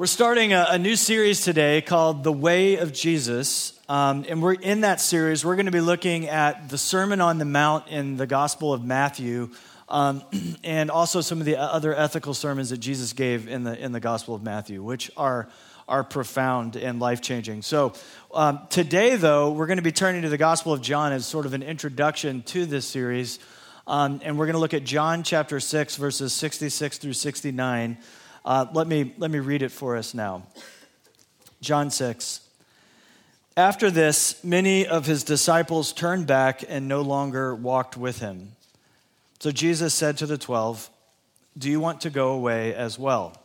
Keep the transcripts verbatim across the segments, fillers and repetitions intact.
We're starting a, a new series today called The Way of Jesus, um, and we're in that series. We're going to be looking at the Sermon on the Mount in the Gospel of Matthew, um, and also some of the other ethical sermons that Jesus gave in the in the Gospel of Matthew, which are are profound and life-changing. So um, today, though, we're going to be turning to the Gospel of John as sort of an introduction to this series, um, and we're going to look at John chapter six, verses sixty-six through sixty-nine. Uh, let me let me read it for us now. John six. After this, many of his disciples turned back and no longer walked with him. So Jesus said to the twelve, "Do you want to go away as well?"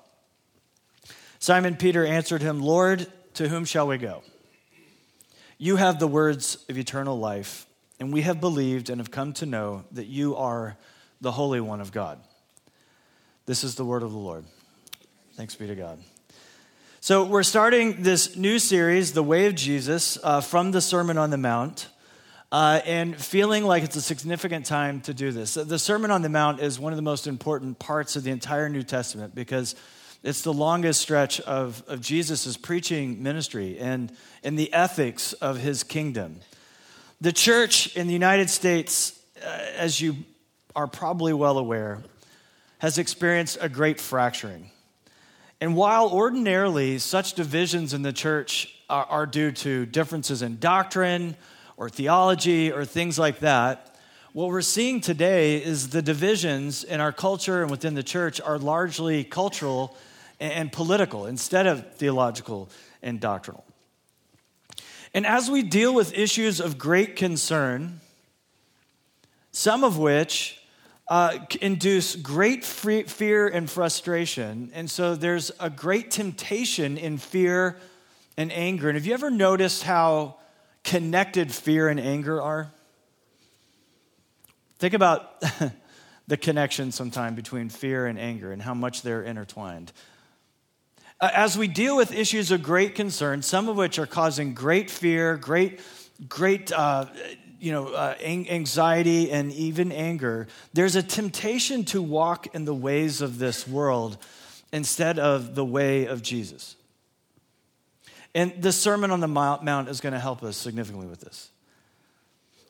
Simon Peter answered him, "Lord, to whom shall we go? You have the words of eternal life, and we have believed and have come to know that you are the Holy One of God." This is the word of the Lord. Thanks be to God. So we're starting this new series, The Way of Jesus, uh, from the Sermon on the Mount, uh, and feeling like it's a significant time to do this. The Sermon on the Mount is one of the most important parts of the entire New Testament because it's the longest stretch of, of Jesus' preaching ministry and, and the ethics of his kingdom. The church in the United States, uh, as you are probably well aware, has experienced a great fracturing. And while ordinarily such divisions in the church are, are due to differences in doctrine or theology or things like that, what we're seeing today is the divisions in our culture and within the church are largely cultural and, and political instead of theological and doctrinal. And as we deal with issues of great concern, some of which Uh, induce great free, fear and frustration. And so there's a great temptation in fear and anger. And have you ever noticed how connected fear and anger are? Think about the connection sometime between fear and anger and how much they're intertwined. Uh, as we deal with issues of great concern, some of which are causing great fear, great, great, uh, you know, uh, anxiety and even anger, there's a temptation to walk in the ways of this world instead of the way of Jesus. And the Sermon on the Mount is going to help us significantly with this.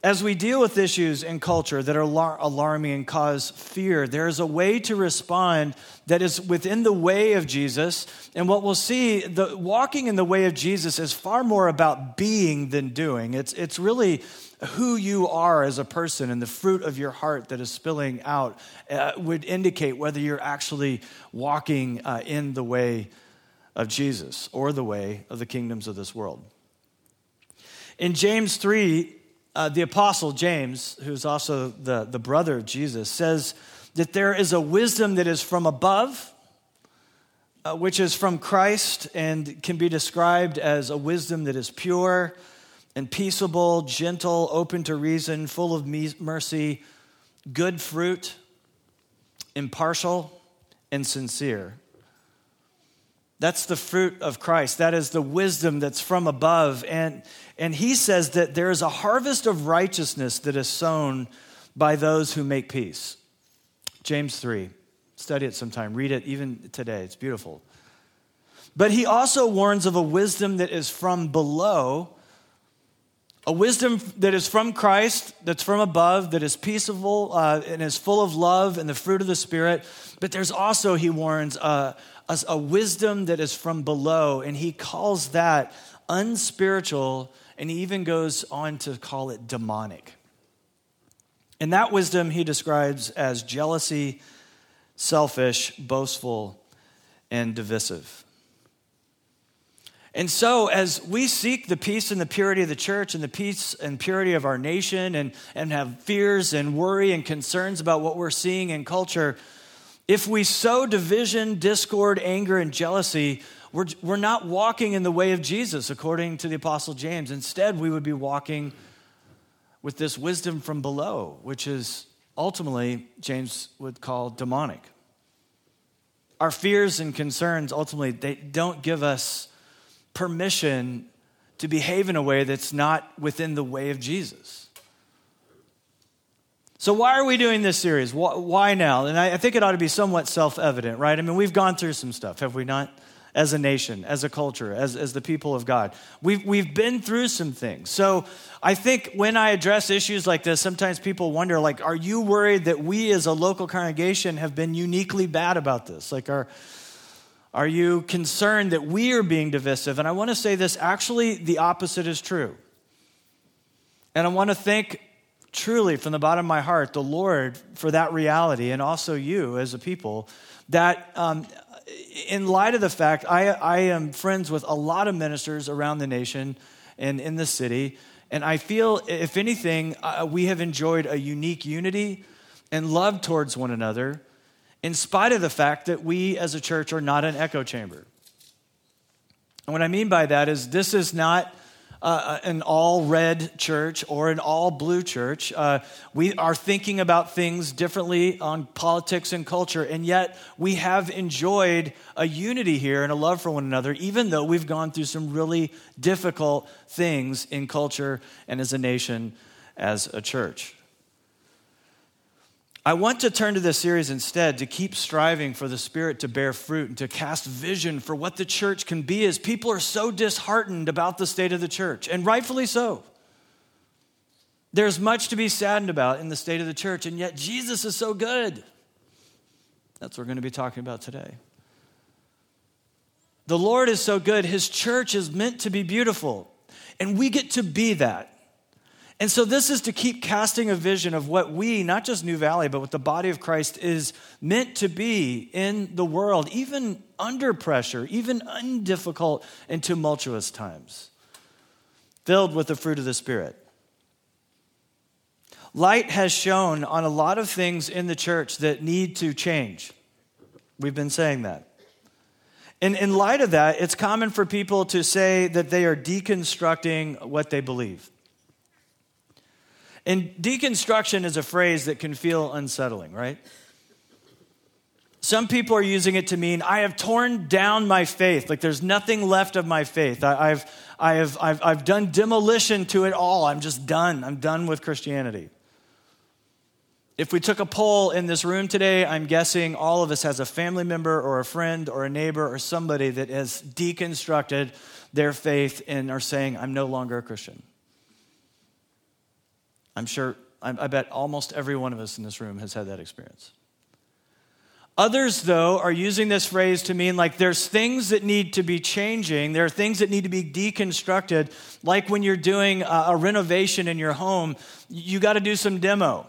As we deal with issues in culture that are alar- alarming and cause fear, there is a way to respond that is within the way of Jesus. And what we'll see, the walking in the way of Jesus is far more about being than doing. It's, it's really who you are as a person and the fruit of your heart that is spilling out uh, would indicate whether you're actually walking uh, in the way of Jesus or the way of the kingdoms of this world. In James three, Uh, the apostle James, who's also the, the brother of Jesus, says that there is a wisdom that is from above, uh, which is from Christ and can be described as a wisdom that is pure and peaceable, gentle, open to reason, full of mercy, good fruit, impartial, and sincere. That's the fruit of Christ. That is the wisdom that's from above. And, and he says that there is a harvest of righteousness that is sown by those who make peace. James three. Study it sometime. Read it even today. It's beautiful. But he also warns of a wisdom that is from below, a wisdom that is from Christ, that's from above, that is peaceable uh, and is full of love and the fruit of the Spirit. But there's also, he warns, uh, a, a wisdom that is from below, and he calls that unspiritual, and he even goes on to call it demonic. And that wisdom he describes as jealousy, selfish, boastful, and divisive. And so as we seek the peace and the purity of the church and the peace and purity of our nation and, and have fears and worry and concerns about what we're seeing in culture, if we sow division, discord, anger, and jealousy, we're, we're not walking in the way of Jesus, according to the Apostle James. Instead, we would be walking with this wisdom from below, which is ultimately, James would call demonic. Our fears and concerns, ultimately, they don't give us permission to behave in a way that's not within the way of Jesus. So why are we doing this series? Why now? And I think it ought to be somewhat self-evident, right? I mean, we've gone through some stuff, have we not? as a nation, as a culture, as, as the people of God. We've, we've been through some things. So I think when I address issues like this, sometimes people wonder, like, are you worried that we as a local congregation have been uniquely bad about this? Like, are, are you concerned that we are being divisive? And I want to say this, actually, the opposite is true. And I want to thank truly from the bottom of my heart, the Lord for that reality, and also you as a people, that um, in light of the fact I, I am friends with a lot of ministers around the nation and in the city, and I feel, if anything, uh, we have enjoyed a unique unity and love towards one another in spite of the fact that we as a church are not an echo chamber. And what I mean by that is this is not Uh, an all-red church or an all-blue church. Uh, we are thinking about things differently on politics and culture, and yet we have enjoyed a unity here and a love for one another, even though we've gone through some really difficult things in culture and as a nation, as a church. I want to turn to this series instead to keep striving for the Spirit to bear fruit and to cast vision for what the church can be, as people are so disheartened about the state of the church, and rightfully so. There's much to be saddened about in the state of the church, and yet Jesus is so good. That's what we're going to be talking about today. The Lord is so good. His church is meant to be beautiful, and we get to be that. And so this is to keep casting a vision of what we, not just New Valley, but what the body of Christ is meant to be in the world, even under pressure, even in difficult and tumultuous times, filled with the fruit of the Spirit. Light has shone on a lot of things in the church that need to change. We've been saying that. And in light of that, it's common for people to say that they are deconstructing what they believe. And deconstruction is a phrase that can feel unsettling, right? Some people are using it to mean, I have torn down my faith. Like there's nothing left of my faith. I, I've, I have, I've, I've done demolition to it all. I'm just done. I'm done with Christianity. If we took a poll in this room today, I'm guessing all of us has a family member or a friend or a neighbor or somebody that has deconstructed their faith and are saying, I'm no longer a Christian. I'm sure, I bet almost every one of us in this room has had that experience. Others, though, are using this phrase to mean like there's things that need to be changing. There are things that need to be deconstructed. Like when you're doing a renovation in your home, you got to do some demo.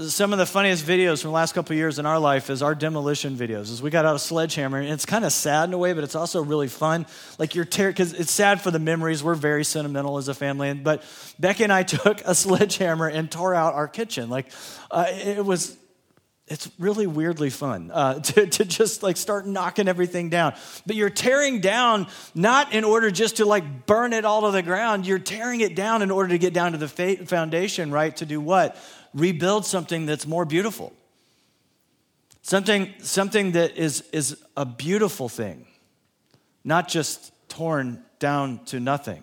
Some of the funniest videos from the last couple of years in our life is our demolition videos. Is we got out a sledgehammer, and it's kind of sad in a way, but it's also really fun. Like you're ter- because it's sad for the memories. We're very sentimental as a family, but Becky and I took a sledgehammer and tore out our kitchen. Like uh, it was, it's really weirdly fun uh, to to just like start knocking everything down. But you're tearing down not in order just to like burn it all to the ground. You're tearing it down in order to get down to the fa- foundation, right? To do what? Rebuild something that's more beautiful. Something, something that is, is a beautiful thing, not just torn down to nothing.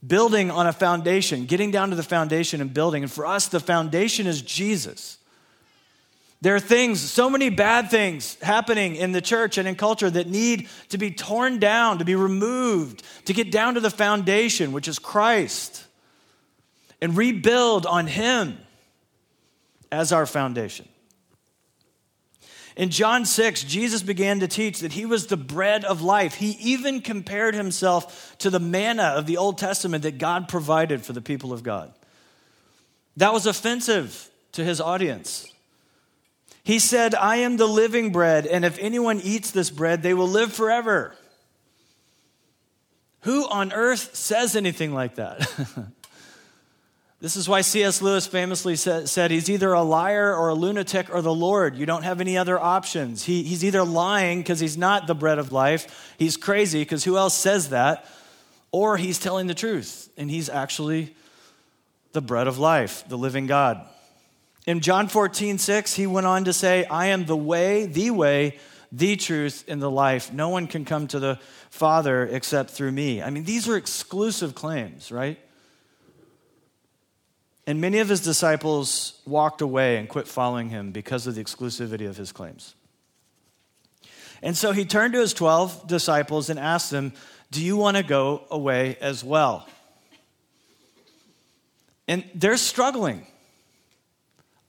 Building on a foundation, getting down to the foundation and building. And for us, the foundation is Jesus. There are things, so many bad things happening in the church and in culture that need to be torn down, to be removed, to get down to the foundation, which is Christ. And rebuild on him as our foundation. In John six, Jesus began to teach that he was the bread of life. He even compared himself to the manna of the Old Testament that God provided for the people of God. That was offensive to his audience. He said, I am the living bread, and if anyone eats this bread, they will live forever. Who on earth says anything like that? This is why C S Lewis famously said he's either a liar or a lunatic or the Lord. You don't have any other options. He, he's either lying because he's not the bread of life. He's crazy because who else says that? Or he's telling the truth and he's actually the bread of life, the living God. In John fourteen six, he went on to say, I am the way, the way, the truth, and the life. No one can come to the Father except through me. I mean, these are exclusive claims, right? And many of his disciples walked away and quit following him because of the exclusivity of his claims. And so he turned to his twelve disciples and asked them, do you want to go away as well? And they're struggling.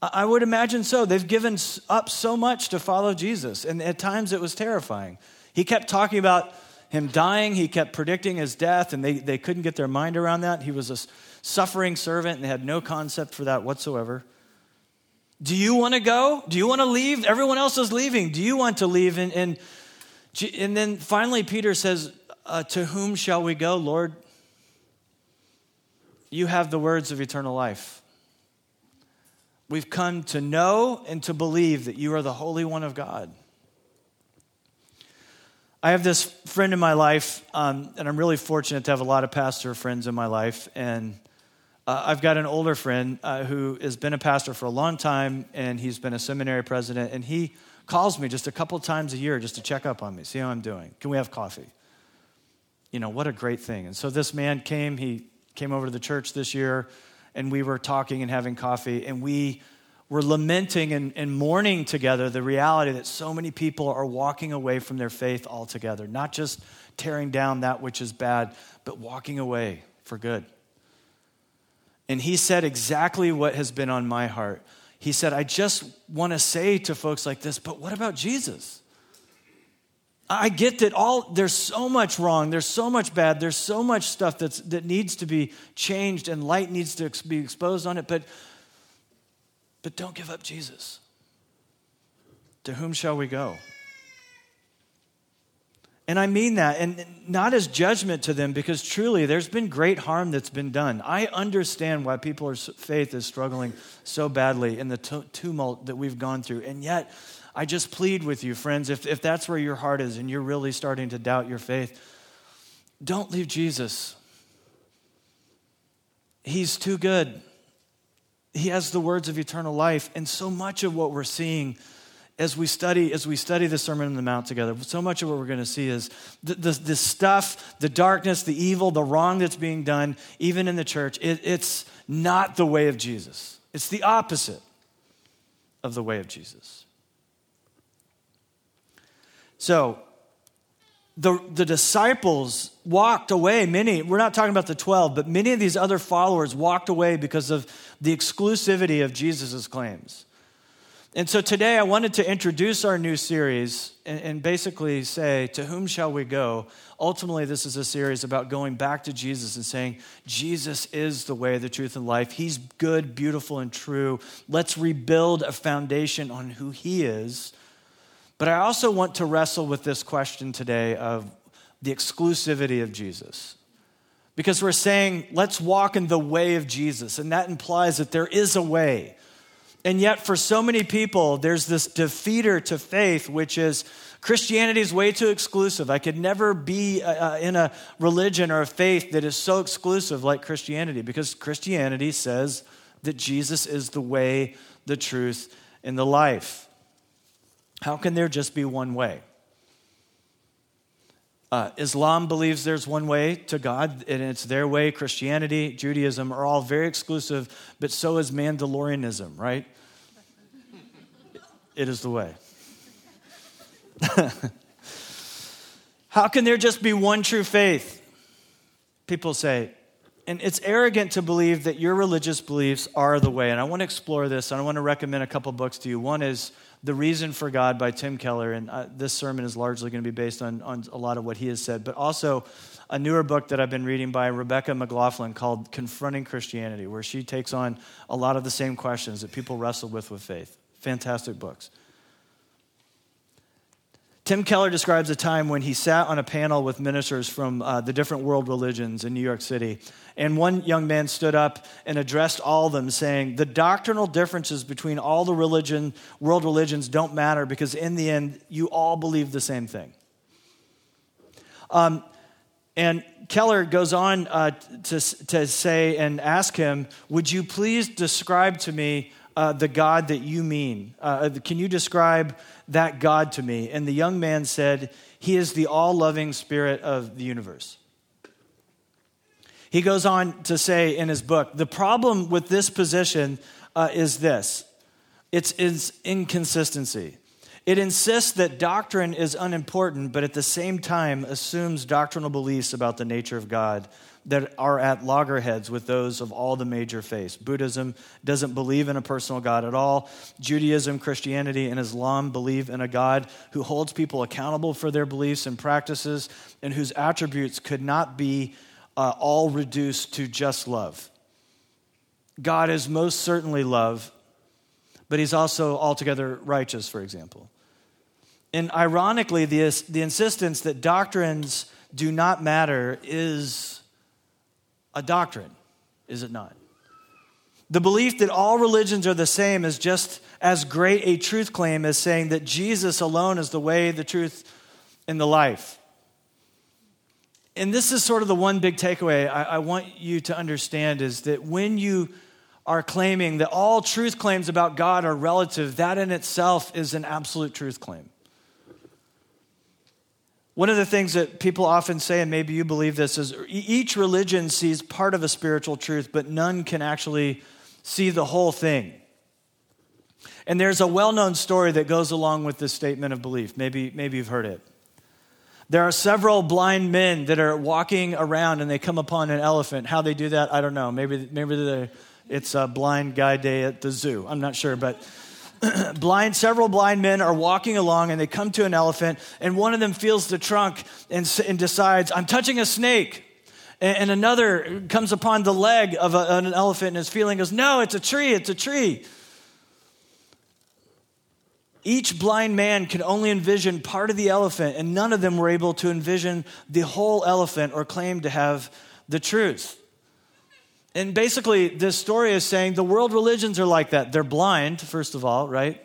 I would imagine so. They've given up so much to follow Jesus, and at times it was terrifying. He kept talking about him dying. He kept predicting his death, and they, they couldn't get their mind around that. He was a suffering servant, and they had no concept for that whatsoever. Do you want to go? Do you want to leave? Everyone else is leaving. Do you want to leave? And, and, and then finally Peter says, uh, to whom shall we go, Lord? You have the words of eternal life. We've come to know and to believe that you are the Holy One of God. I have this friend in my life, um, and I'm really fortunate to have a lot of pastor friends in my life. And uh, I've got an older friend uh, who has been a pastor for a long time, and he's been a seminary president. And he calls me just a couple times a year just to check up on me, see how I'm doing. Can we have coffee? You know, what a great thing. And so this man came. He came over to the church this year. And we were talking and having coffee, and we were lamenting and, and mourning together the reality that so many people are walking away from their faith altogether, not just tearing down that which is bad, but walking away for good. And he said exactly what has been on my heart. He said, I just want to say to folks like this, but what about Jesus? I get that all there's so much wrong, there's so much bad, there's so much stuff that's, that needs to be changed and light needs to be exposed on it, but, but don't give up Jesus. To whom shall we go? And I mean that, and not as judgment to them, because truly there's been great harm that's been done. I understand why people's faith is struggling so badly in the t- tumult that we've gone through, and yet I just plead with you, friends, if, if that's where your heart is and you're really starting to doubt your faith, don't leave Jesus. He's too good. He has the words of eternal life. And so much of what we're seeing as we study, as we study the Sermon on the Mount together, so much of what we're going to see is the, the, the stuff, the darkness, the evil, the wrong that's being done, even in the church. It, it's not the way of Jesus. It's the opposite of the way of Jesus. So the, the disciples walked away. Many, we're not talking about the twelve, but many of these other followers walked away because of the exclusivity of Jesus' claims. And so today I wanted to introduce our new series and, and basically say, to whom shall we go? Ultimately, this is a series about going back to Jesus and saying, Jesus is the way, the truth, and life. He's good, beautiful, and true. Let's rebuild a foundation on who he is. But I also want to wrestle with this question today of the exclusivity of Jesus. Because we're saying, let's walk in the way of Jesus. And that implies that there is a way. And yet for so many people, there's this defeater to faith, which is Christianity is way too exclusive. I could never be uh, in a religion or a faith that is so exclusive like Christianity. Because Christianity says that Jesus is the way, the truth, and the life. How can there just be one way? Uh, Islam believes there's one way to God, and it's their way. Christianity, Judaism are all very exclusive, but so is Mandalorianism, right? It is the way. How can there just be one true faith? People say, and it's arrogant to believe that your religious beliefs are the way. And I want to explore this, and I want to recommend a couple books to you. One is The Reason for God by Tim Keller, and uh, this sermon is largely going to be based on, on a lot of what he has said, but also a newer book that I've been reading by Rebecca McLaughlin called Confronting Christianity, where she takes on a lot of the same questions that people wrestle with with faith. Fantastic books. Tim Keller describes a time when he sat on a panel with ministers from uh, the different world religions in New York City, and one young man stood up and addressed all of them, saying, the doctrinal differences between all the religion, world religions don't matter because in the end, you all believe the same thing. Um, and Keller goes on uh, to, to say and ask him, would you please describe to me uh, the God that you mean? Uh, can you describe that God to me? And the young man said, he is the all-loving spirit of the universe. He goes on to say in his book, the problem with this position uh, is this. It's, it's inconsistency. It insists that doctrine is unimportant, but at the same time assumes doctrinal beliefs about the nature of God that are at loggerheads with those of all the major faiths. Buddhism doesn't believe in a personal God at all. Judaism, Christianity, and Islam believe in a God who holds people accountable for their beliefs and practices and whose attributes could not be uh, all reduced to just love. God is most certainly love, but he's also altogether righteous, for example. And ironically, the, the insistence that doctrines do not matter is a doctrine, is it not? The belief that all religions are the same is just as great a truth claim as saying that Jesus alone is the way, the truth, and the life. And this is sort of the one big takeaway I, I want you to understand, is that when you are claiming that all truth claims about God are relative, that in itself is an absolute truth claim. One of the things that people often say, and maybe you believe this, is each religion sees part of a spiritual truth, but none can actually see the whole thing. And there's a well-known story that goes along with this statement of belief. Maybe, maybe you've heard it. There are several blind men that are walking around, and they come upon an elephant. How they do that, I don't know. Maybe, maybe they're... It's a blind guy day at the zoo. I'm not sure, but blind, several blind men are walking along, and they come to an elephant, and one of them feels the trunk and, and decides, I'm touching a snake. And, and another comes upon the leg of a, an elephant, and his feeling goes, no, it's a tree, it's a tree. Each blind man could only envision part of the elephant, and none of them were able to envision the whole elephant or claim to have the truth. And basically, this story is saying the world religions are like that. They're blind, first of all, right?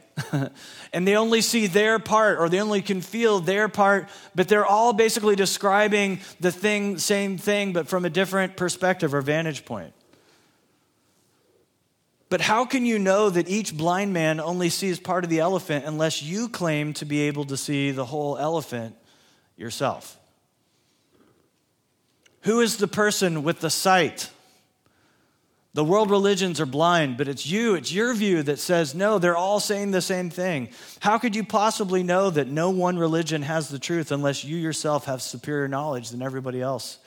And they only see their part, or they only can feel their part, but they're all basically describing the thing, same thing, but from a different perspective or vantage point. But how can you know that each blind man only sees part of the elephant unless you claim to be able to see the whole elephant yourself? Who is the person with the sight? The world religions are blind, but it's you, it's your view that says, no, they're all saying the same thing. How could you possibly know that no one religion has the truth unless you yourself have superior knowledge than everybody else,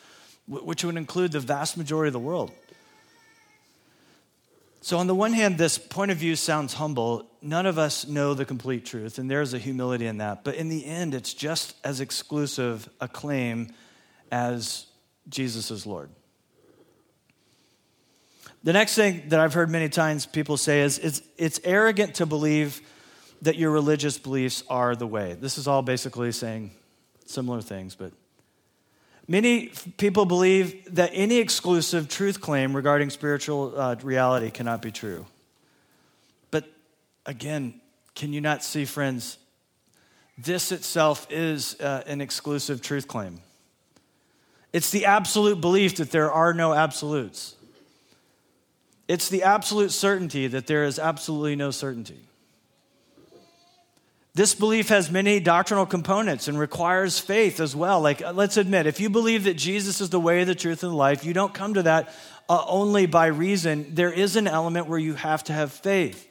which would include the vast majority of the world? So on the one hand, this point of view sounds humble. None of us know the complete truth, and there's a humility in that. But in the end, it's just as exclusive a claim as Jesus is Lord. The next thing that I've heard many times people say is, it's, it's arrogant to believe that your religious beliefs are the way. This is all basically saying similar things, but many f- people believe that any exclusive truth claim regarding spiritual uh, reality cannot be true. But again, can you not see, friends, this itself is uh, an exclusive truth claim. It's the absolute belief that there are no absolutes. It's the absolute certainty that there is absolutely no certainty. This belief has many doctrinal components and requires faith as well. Like, let's admit, if you believe that Jesus is the way, the truth, and the life, you don't come to that uh, only by reason. There is an element where you have to have faith.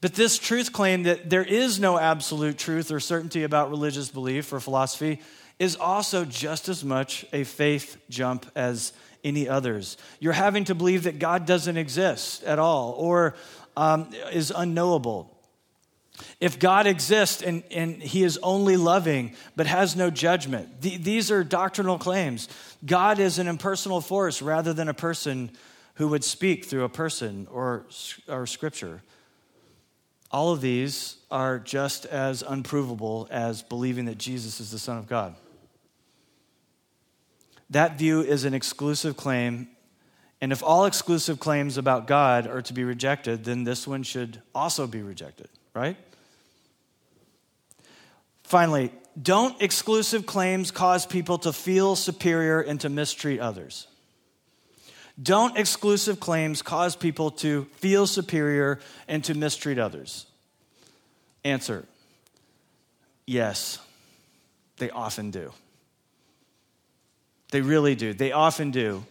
But this truth claim that there is no absolute truth or certainty about religious belief or philosophy is also just as much a faith jump as any others. You're having to believe that God doesn't exist at all or um, is unknowable. If God exists and, and he is only loving but has no judgment, th- these are doctrinal claims. God is an impersonal force rather than a person who would speak through a person or, or scripture. All of these are just as unprovable as believing that Jesus is the Son of God. That view is an exclusive claim, and if all exclusive claims about God are to be rejected, then this one should also be rejected, right? Finally, don't exclusive claims cause people to feel superior and to mistreat others? Don't exclusive claims cause people to feel superior and to mistreat others? Answer, yes, they often do. They really do. They often do.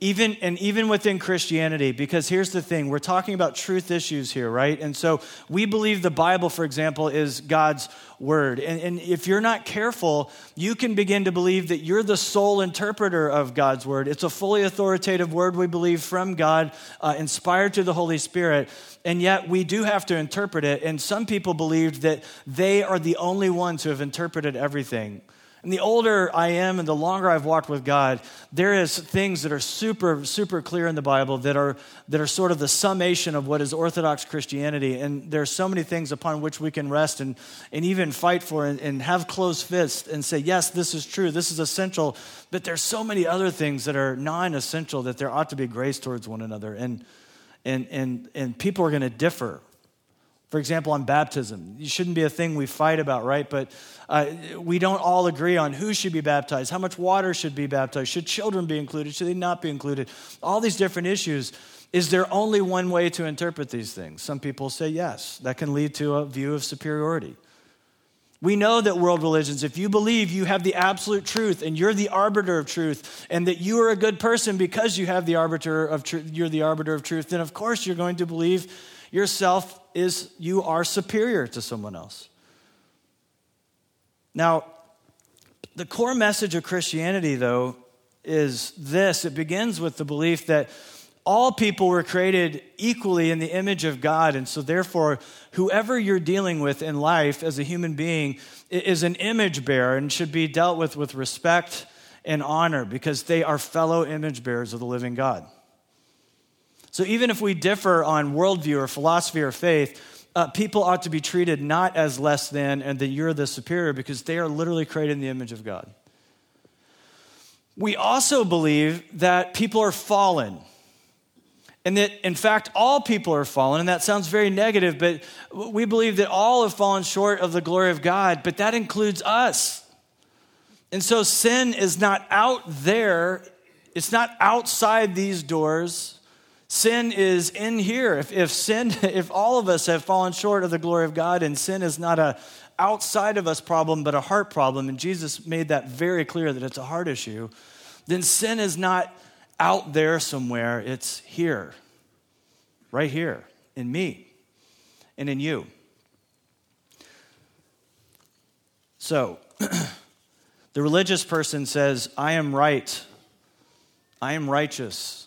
Even and even within Christianity, because here's the thing, we're talking about truth issues here, right? And so we believe the Bible, for example, is God's word. And, and if you're not careful, you can begin to believe that you're the sole interpreter of God's word. It's a fully authoritative word, we believe, from God, uh, inspired through the Holy Spirit. And yet we do have to interpret it. And some people believed that they are the only ones who have interpreted everything. And the older I am and the longer I've walked with God, there is things that are super, super clear in the Bible that are that are sort of the summation of what is Orthodox Christianity. And there's so many things upon which we can rest and, and even fight for and, and have closed fists and say, yes, this is true, this is essential. But there's so many other things that are non-essential that there ought to be grace towards one another. And and and and people are going to differ. For example, on baptism, it shouldn't be a thing we fight about, right? But uh, we don't all agree on who should be baptized, how much water should be baptized, should children be included, should they not be included? All these different issues. Is there only one way to interpret these things? Some people say yes. That can lead to a view of superiority. We know that world religions, if you believe you have the absolute truth and you're the arbiter of truth and that you are a good person because you have the arbiter of truth, you're the arbiter of truth, then of course you're going to believe yourself is you are superior to someone else. Now, the core message of Christianity, though, is this. It begins with the belief that all people were created equally in the image of God, and so therefore, whoever you're dealing with in life as a human being is an image bearer and should be dealt with with respect and honor because they are fellow image bearers of the living God. So even if we differ on worldview or philosophy or faith, uh, people ought to be treated not as less than and that you're the superior because they are literally created in the image of God. We also believe that people are fallen. And that, in fact, all people are fallen, and that sounds very negative, but we believe that all have fallen short of the glory of God, but that includes us. And so sin is not out there. It's not outside these doors. Sin is in here. If, if sin, if all of us have fallen short of the glory of God, and sin is not a outside of us problem, but a heart problem, and Jesus made that very clear that it's a heart issue, then sin is not out there somewhere, it's here, right here, in me and in you. So, the religious person says, I am right, I am righteous,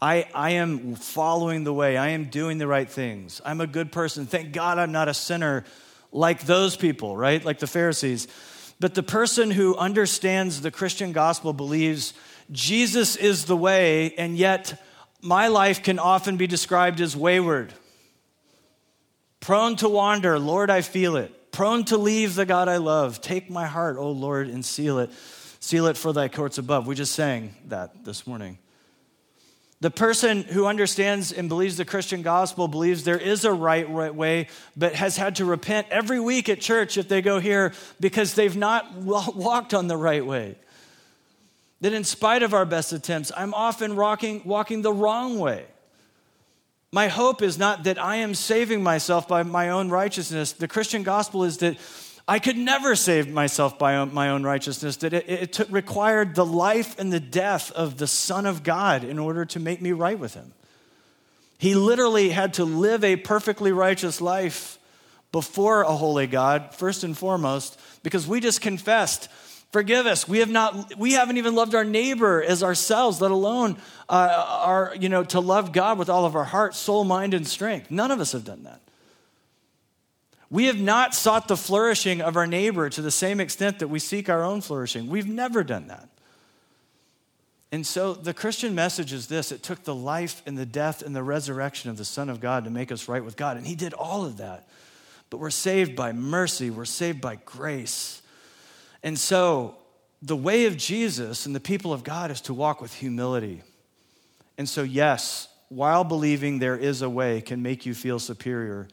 I, I am following the way, I am doing the right things, I'm a good person, thank God I'm not a sinner like those people, right, like the Pharisees. But the person who understands the Christian gospel believes Jesus is the way, and yet my life can often be described as wayward. Prone to wander, Lord, I feel it. Prone to leave the God I love. Take my heart, O Lord, and seal it. Seal it for thy courts above. We just sang that this morning. The person who understands and believes the Christian gospel believes there is a right, right way, but has had to repent every week at church if they go here because they've not walked on the right way. That in spite of our best attempts, I'm often walking, walking the wrong way. My hope is not that I am saving myself by my own righteousness. The Christian gospel is that I could never save myself by my own righteousness, that it, it took, required the life and the death of the Son of God in order to make me right with him. He literally had to live a perfectly righteous life before a holy God, first and foremost, because we just confessed, forgive us. We have not. We haven't even loved our neighbor as ourselves, let alone uh, our, you know, to love God with all of our heart, soul, mind, and strength. None of us have done that. We have not sought the flourishing of our neighbor to the same extent that we seek our own flourishing. We've never done that. And so the Christian message is this: it took the life and the death and the resurrection of the Son of God to make us right with God, and he did all of that. But we're saved by mercy. We're saved by grace. And so the way of Jesus and the people of God is to walk with humility. And so yes, while believing there is a way can make you feel superior,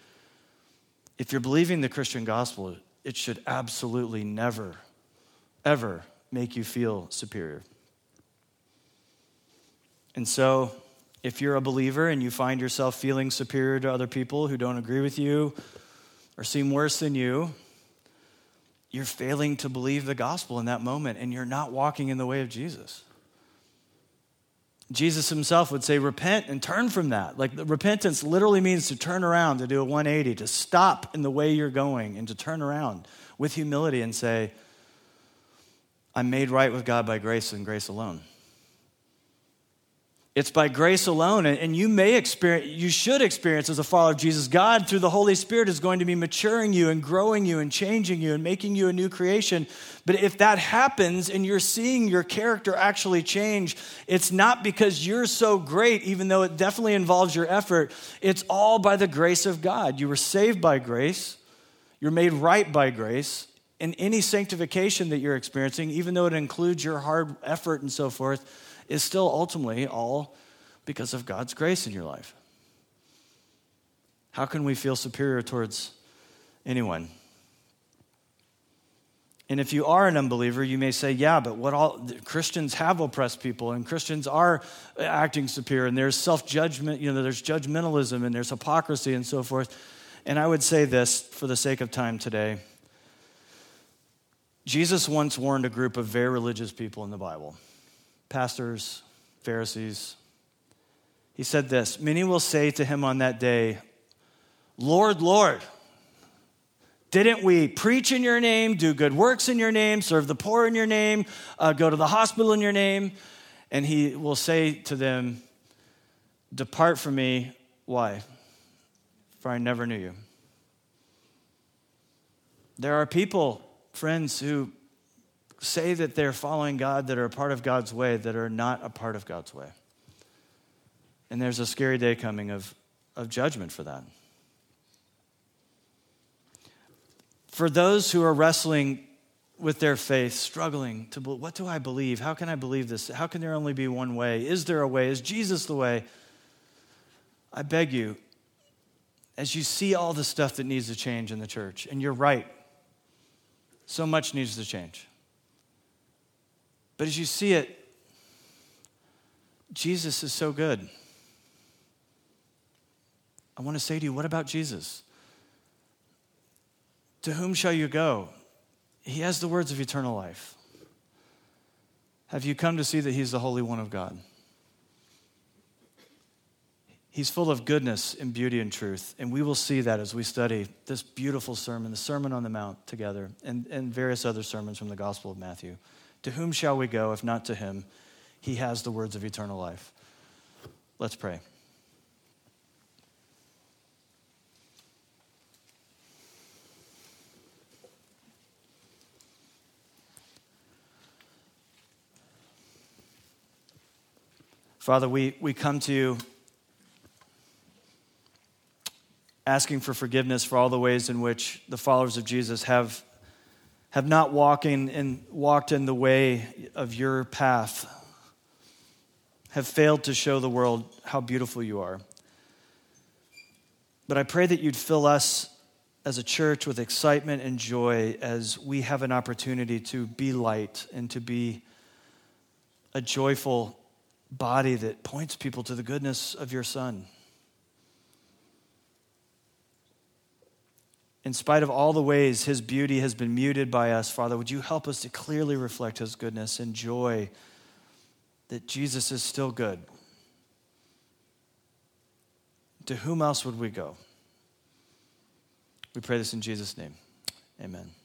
if you're believing the Christian gospel, it should absolutely never, ever make you feel superior. And so if you're a believer and you find yourself feeling superior to other people who don't agree with you or seem worse than you, you're failing to believe the gospel in that moment, and you're not walking in the way of Jesus. Jesus himself would say, repent and turn from that. Like, the repentance literally means to turn around, to do a one eighty, to stop in the way you're going and to turn around with humility and say, I'm made right with God by grace and grace alone. It's by grace alone, and you may experience, you should experience as a follower of Jesus, God through the Holy Spirit is going to be maturing you and growing you and changing you and making you a new creation. But if that happens and you're seeing your character actually change, it's not because you're so great, even though it definitely involves your effort. It's all by the grace of God. You were saved by grace. You're made right by grace. And any sanctification that you're experiencing, even though it includes your hard effort and so forth, is still ultimately all because of God's grace in your life. How can we feel superior towards anyone? And if you are an unbeliever, you may say, yeah, but what all Christians have oppressed people, and Christians are acting superior, and there's self-judgment, you know, there's judgmentalism, and there's hypocrisy and so forth. And I would say this for the sake of time today. Jesus once warned a group of very religious people in the Bible, pastors, Pharisees. He said this, many will say to him on that day, Lord, Lord, didn't we preach in your name, do good works in your name, serve the poor in your name, uh, go to the hospital in your name? And he will say to them, depart from me. Why? For I never knew you. There are people, friends, who say that they're following God, that are a part of God's way, that are not a part of God's way. And there's a scary day coming of, of judgment for that. For those who are wrestling with their faith, struggling to believe, what do I believe? How can I believe this? How can there only be one way? Is there a way? Is Jesus the way? I beg you, as you see all the stuff that needs to change in the church, and you're right, so much needs to change. But as you see it, Jesus is so good. I want to say to you, what about Jesus? To whom shall you go? He has the words of eternal life. Have you come to see that he's the Holy One of God? He's full of goodness and beauty and truth, and we will see that as we study this beautiful sermon, the Sermon on the Mount together, and, and various other sermons from the Gospel of Matthew. To whom shall we go if not to him? He has the words of eternal life. Let's pray. Father, we, we come to you asking for forgiveness for all the ways in which the followers of Jesus have have not walked in, in, walked in the way of your path, have failed to show the world how beautiful you are. But I pray that you'd fill us as a church with excitement and joy as we have an opportunity to be light and to be a joyful body that points people to the goodness of your Son. In spite of all the ways his beauty has been muted by us, Father, would you help us to clearly reflect his goodness and joy that Jesus is still good? To whom else would we go? We pray this in Jesus' name. Amen.